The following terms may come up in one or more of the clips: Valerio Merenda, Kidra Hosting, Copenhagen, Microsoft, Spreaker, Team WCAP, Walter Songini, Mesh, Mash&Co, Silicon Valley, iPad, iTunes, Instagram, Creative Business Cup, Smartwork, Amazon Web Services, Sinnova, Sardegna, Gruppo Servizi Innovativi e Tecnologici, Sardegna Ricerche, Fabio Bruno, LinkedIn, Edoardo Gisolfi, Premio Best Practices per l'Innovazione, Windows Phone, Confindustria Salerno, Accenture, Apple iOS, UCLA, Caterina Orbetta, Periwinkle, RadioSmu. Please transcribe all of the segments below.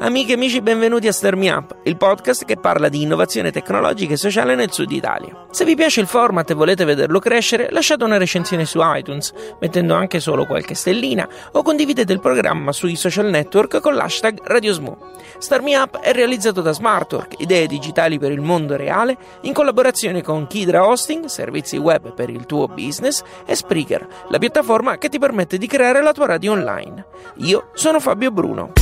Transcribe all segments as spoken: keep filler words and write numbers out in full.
Amiche e amici, benvenuti a Start Me Up, il podcast che parla di innovazione tecnologica e sociale nel sud Italia. Se vi piace il format e volete vederlo crescere, lasciate una recensione su iTunes, mettendo anche solo qualche stellina, o condividete il programma sui social network con l'hashtag RadioSmu. Start Me Up è realizzato da Smartwork, idee digitali per il mondo reale, in collaborazione con Kidra Hosting, servizi web per il tuo business, e Spreaker, la piattaforma che ti permette di creare la tua radio online. Io sono Fabio Bruno.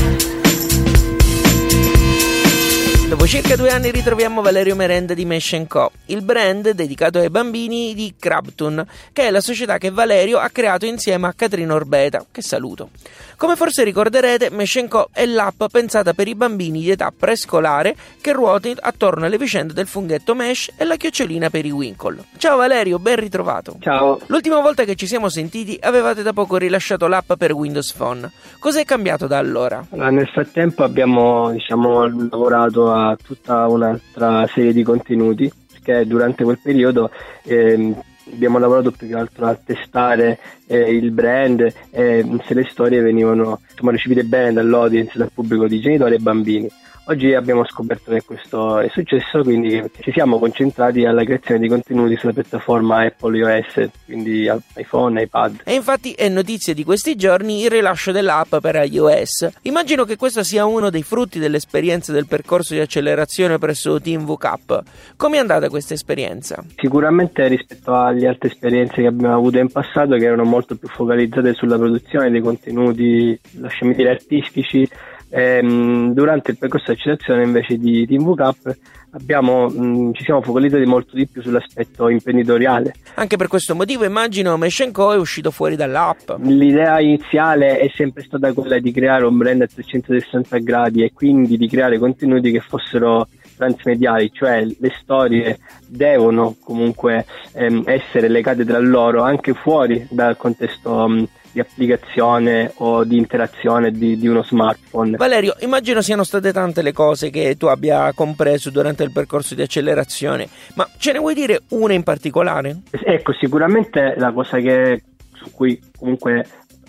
Dopo circa due anni ritroviamo Valerio Merenda di Mesh and Co, il brand dedicato ai bambini di Krabtoon, che è la società che Valerio ha creato insieme a Caterina Orbetta, che saluto. Come forse ricorderete, Mesh and Co è l'app pensata per i bambini di età prescolare che ruota attorno alle vicende del funghetto Mesh e la chiocciolina Periwinkle. Ciao Valerio, ben ritrovato. Ciao. L'ultima volta che ci siamo sentiti avevate da poco rilasciato l'app per Windows Phone. Cos'è cambiato da allora? allora nel frattempo abbiamo diciamo lavorato a A tutta un'altra serie di contenuti, perché durante quel periodo eh, abbiamo lavorato più che altro a testare eh, il brand e se le storie venivano insomma, ricevute bene dall'audience, dal pubblico di genitori e bambini. Oggi abbiamo scoperto che questo è successo, quindi ci siamo concentrati alla creazione di contenuti sulla piattaforma Apple iOS, quindi iPhone, iPad. E infatti è notizia di questi giorni il rilascio dell'app per iOS. Immagino che questo sia uno dei frutti dell'esperienza del percorso di accelerazione presso Team W C A P. Come è andata questa esperienza? Sicuramente rispetto alle altre esperienze che abbiamo avuto in passato, che erano molto più focalizzate sulla produzione dei contenuti, lasciami dire, artistici, Ehm, durante il percorso di accelerazione invece di Team W C A P abbiamo, mh, ci siamo focalizzati molto di più sull'aspetto imprenditoriale. Anche per questo motivo immagino Mesh and Co è uscito fuori dall'app. L'idea iniziale è sempre stata quella di creare un brand a trecentosessanta gradi e quindi di creare contenuti che fossero transmediali, cioè le storie devono comunque ehm, essere legate tra loro anche fuori dal contesto mh, di applicazione o di interazione di, di uno smartphone. Valerio, immagino siano state tante le cose che tu abbia compreso durante il percorso di accelerazione, ma ce ne vuoi dire una in particolare? Ecco, sicuramente la cosa che su cui comunque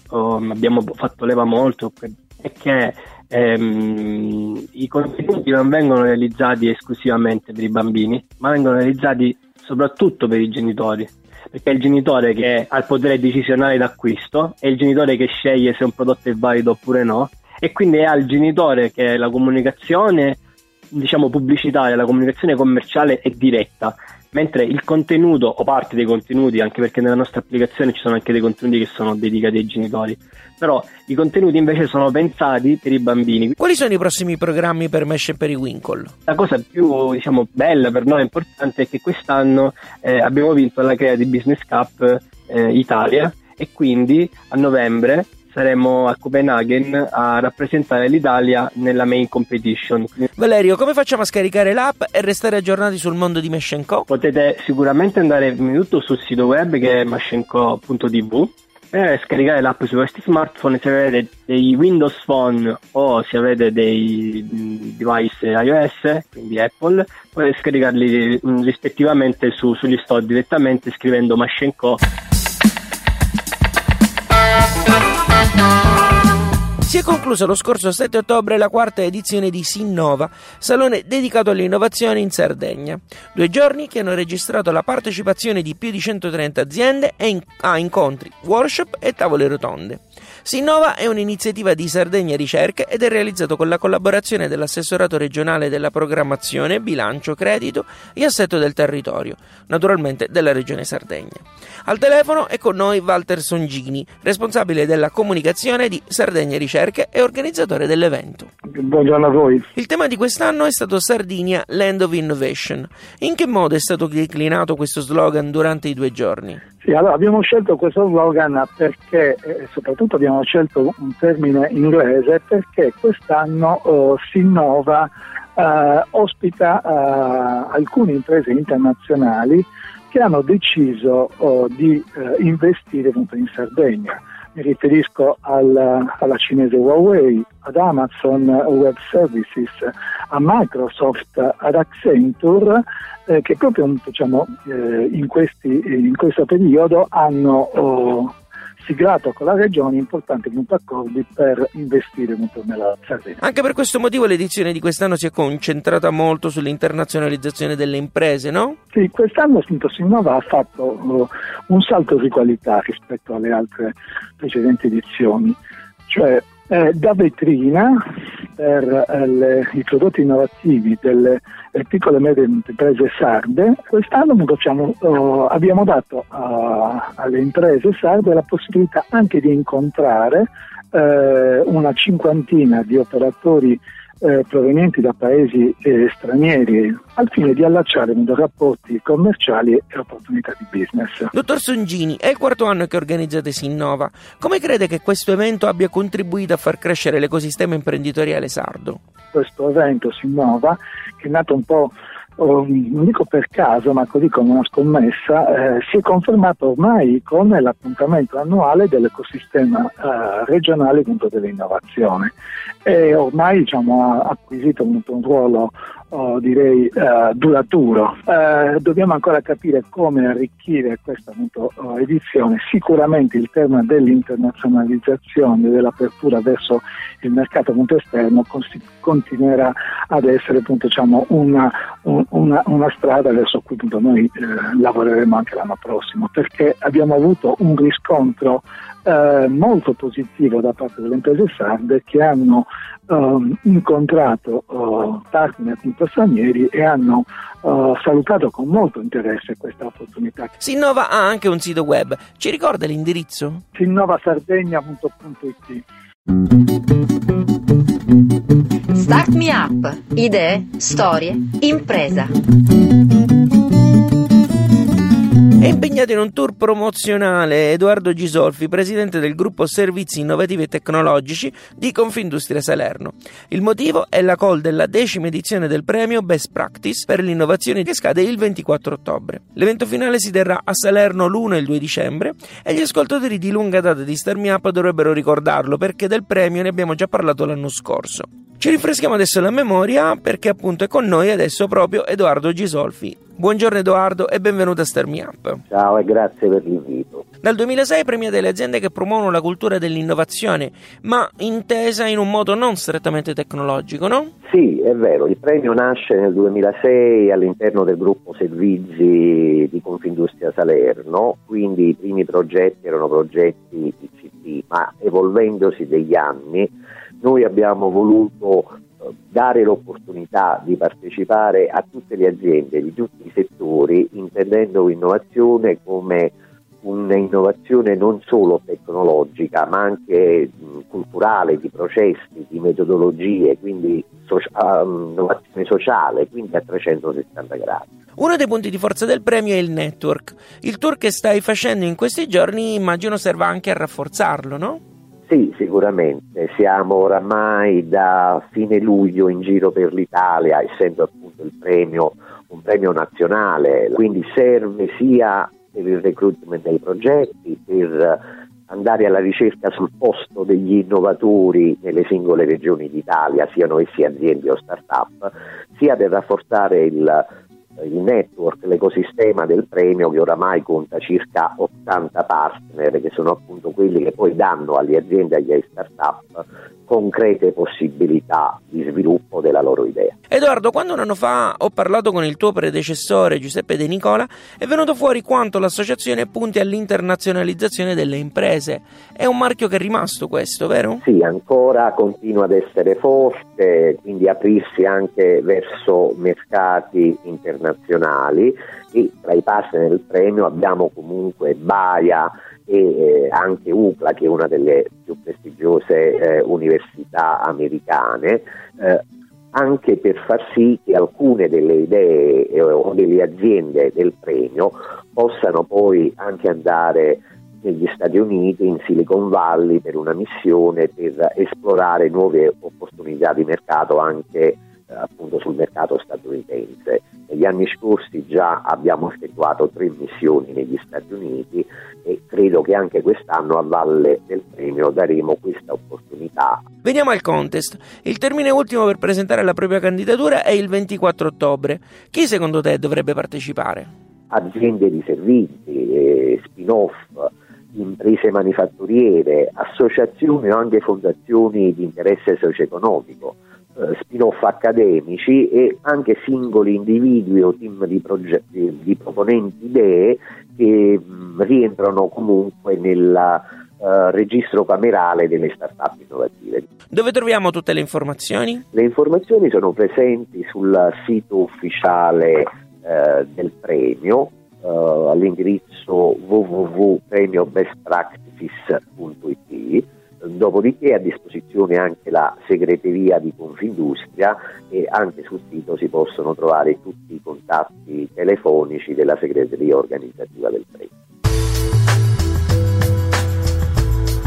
um, abbiamo fatto leva molto è che ehm, i contenuti non vengono realizzati esclusivamente per i bambini, ma vengono realizzati soprattutto per i genitori. Perché è il genitore che ha il potere decisionale d'acquisto, è il genitore che sceglie se un prodotto è valido oppure no, e quindi è al genitore che la comunicazione, diciamo pubblicitaria, la comunicazione commerciale è diretta, mentre il contenuto o parte dei contenuti, anche perché nella nostra applicazione ci sono anche dei contenuti che sono dedicati ai genitori, però i contenuti invece sono pensati per i bambini. Quali sono i prossimi programmi per Mesh e Periwinkle? La cosa più diciamo bella per noi, importante, è che quest'anno eh, abbiamo vinto la Creative Business Cup eh, Italia e quindi a novembre saremo a Copenhagen a rappresentare l'Italia nella main competition. Valerio, come facciamo a scaricare l'app e restare aggiornati sul mondo di Mesh and Co? Potete sicuramente andare innanzitutto sul sito web che è mash and co punto t v e scaricare l'app su questi smartphone. Se avete dei Windows Phone o se avete dei device iOS, quindi Apple, potete scaricarli rispettivamente su, sugli store direttamente scrivendo Mesh and Co. Si è conclusa lo scorso sette ottobre la quarta edizione di Sinnova, salone dedicato all'innovazione in Sardegna. Due giorni che hanno registrato la partecipazione di più di centotrenta aziende e a incontri, workshop e tavole rotonde. Sinnova è un'iniziativa di Sardegna Ricerche ed è realizzato con la collaborazione dell'assessorato regionale della programmazione, bilancio, credito e assetto del territorio, naturalmente della regione Sardegna. Al telefono è con noi Walter Songini, responsabile della comunicazione di Sardegna Ricerche e organizzatore dell'evento. Buongiorno a voi. Il tema di quest'anno è stato Sardinia, Land of Innovation. In che modo è stato declinato questo slogan durante i due giorni? Sì, allora abbiamo scelto questo slogan perché, eh, soprattutto abbiamo Ho scelto un termine inglese perché quest'anno uh, Sinnova uh, ospita uh, alcune imprese internazionali che hanno deciso oh, di eh, investire in Sardegna. Mi riferisco alla, alla cinese Huawei, ad Amazon Web Services, a Microsoft, ad Accenture, eh, che proprio diciamo, eh, in, questi, in questo periodo hanno oh, siglato con la regione importanti accordi per investire nella Sardegna. Anche per questo motivo l'edizione di quest'anno si è concentrata molto sull'internazionalizzazione delle imprese, no? Sì, quest'anno appunto Sinnova ha fatto un salto di qualità rispetto alle altre precedenti edizioni, cioè eh, da vetrina per eh, le, i prodotti innovativi delle le piccole e medie imprese sarde. Quest'anno diciamo, oh, abbiamo dato a, alle imprese sarde la possibilità anche di incontrare eh, una cinquantina di operatori eh, provenienti da paesi eh, stranieri, al fine di allacciare rapporti commerciali e opportunità di business. Dottor Songini, è il quarto anno che organizzate Sinnova. Come crede che questo evento abbia contribuito a far crescere l'ecosistema imprenditoriale sardo? Questo evento Sinnova, che è nato un po', non dico per caso, ma così come una scommessa, eh, si è confermato ormai con l'appuntamento annuale dell'ecosistema eh, regionale appunto, dell'innovazione, e ormai diciamo, ha acquisito un, un ruolo oh, direi eh, duraturo. Eh, dobbiamo ancora capire come arricchire questa appunto, oh, edizione. Sicuramente il tema dell'internazionalizzazione, dell'apertura verso il mercato appunto, esterno cons- continuerà ad essere appunto, diciamo, una, un, una, una strada verso cui appunto, noi eh, lavoreremo anche l'anno prossimo, perché abbiamo avuto un riscontro eh, molto positivo da parte delle imprese sarde che hanno eh, incontrato eh, partner appunto stranieri e hanno eh, salutato con molto interesse questa opportunità. Sinnova ha anche un sito web, ci ricorda l'indirizzo? sinnovasardegna punto it. Start Me Up, idee, storie, impresa. È impegnato in un tour promozionale Edoardo Gisolfi, presidente del gruppo Servizi Innovativi e Tecnologici di Confindustria Salerno. Il motivo è la call della decima edizione del premio Best Practice per l'innovazione che scade il ventiquattro ottobre. L'evento finale si terrà a Salerno l'primo e il due dicembre e gli ascoltatori di lunga data di Start Me Up dovrebbero ricordarlo, perché del premio ne abbiamo già parlato l'anno scorso. Ci rinfreschiamo adesso la memoria, perché appunto è con noi adesso proprio Edoardo Gisolfi. Buongiorno Edoardo e benvenuto a Start Me Up. Ciao e grazie per l'invito. Dal duemilasei premiate le aziende che promuovono la cultura dell'innovazione, ma intesa in un modo non strettamente tecnologico, no? Sì, è vero. Il premio nasce nel duemilasei all'interno del gruppo Servizi di Confindustria Salerno, quindi i primi progetti erano progetti I C T, ma evolvendosi degli anni noi abbiamo voluto dare l'opportunità di partecipare a tutte le aziende di tutti i settori, intendendo innovazione come un'innovazione non solo tecnologica ma anche mh, culturale, di processi, di metodologie, quindi socia- innovazione sociale, quindi a trecentosessanta gradi. Uno dei punti di forza del premio è il network. Il tour che stai facendo in questi giorni immagino serva anche a rafforzarlo, no? Sì, sicuramente. Siamo oramai da fine luglio in giro per l'Italia, essendo appunto il premio un premio nazionale, quindi serve sia per il recruitment dei progetti, per andare alla ricerca sul posto degli innovatori nelle singole regioni d'Italia, siano essi aziende o start-up, sia per rafforzare il il network, l'ecosistema del premio, che oramai conta circa ottanta partner, che sono appunto quelli che poi danno alle aziende e agli start-up concrete possibilità di sviluppo della loro idea. Edoardo, quando un anno fa ho parlato con il tuo predecessore Giuseppe De Nicola, è venuto fuori quanto l'associazione punti all'internazionalizzazione delle imprese. È un marchio che è rimasto questo, vero? Sì, ancora continua ad essere forte, quindi aprirsi anche verso mercati internazionali, e tra i partner del premio abbiamo comunque Baia e anche U C L A, che è una delle più prestigiose eh, università americane, eh, anche per far sì che alcune delle idee eh, o delle aziende del premio possano poi anche andare negli Stati Uniti, in Silicon Valley, per una missione per esplorare nuove opportunità di mercato anche appunto sul mercato statunitense. Negli anni scorsi già abbiamo effettuato tre missioni negli Stati Uniti e credo che anche quest'anno a valle del premio daremo questa opportunità. Veniamo al contest. Il termine ultimo per presentare la propria candidatura è il ventiquattro ottobre. Chi secondo te dovrebbe partecipare? Aziende di servizi, eh, spin-off, imprese manifatturiere, associazioni o anche fondazioni di interesse socio-economico, eh, spin-off accademici e anche singoli individui o team di, progetti, di proponenti idee che mh, rientrano comunque nel eh, registro camerale delle start-up innovative. Dove troviamo tutte le informazioni? Le informazioni sono presenti sul sito ufficiale del premio uh, all'indirizzo w w w punto premiobestpractices punto i t. Dopodiché è a disposizione anche la segreteria di Confindustria e anche sul sito si possono trovare tutti i contatti telefonici della segreteria organizzativa del premio.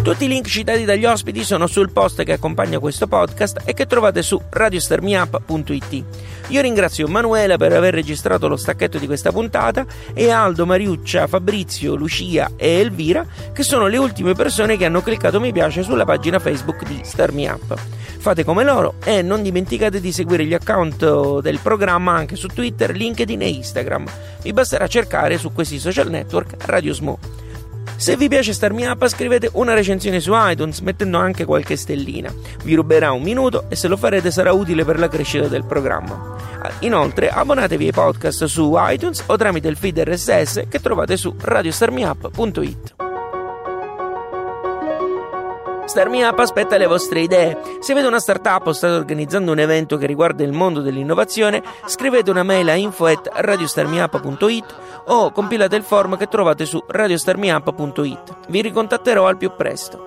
Tutti i link citati dagli ospiti sono sul post che accompagna questo podcast e che trovate su radio star mi up punto i t. Io ringrazio Manuela per aver registrato lo stacchetto di questa puntata e Aldo, Mariuccia, Fabrizio, Lucia e Elvira, che sono le ultime persone che hanno cliccato mi piace sulla pagina Facebook di Star Me Up. Fate come loro e non dimenticate di seguire gli account del programma anche su Twitter, LinkedIn e Instagram. Vi basterà cercare su questi social network Radio Smo. Se vi piace Star Me Up, scrivete una recensione su iTunes mettendo anche qualche stellina. Vi ruberà un minuto e se lo farete sarà utile per la crescita del programma. Inoltre abbonatevi ai podcast su iTunes o tramite il feed erre esse esse che trovate su radio star me up punto i t. Star Me Up aspetta le vostre idee. Se avete una startup o state organizzando un evento che riguarda il mondo dell'innovazione, scrivete una mail a info chiocciola radio star me up punto i t o compilate il form che trovate su radio star me up punto i t. Vi ricontatterò al più presto.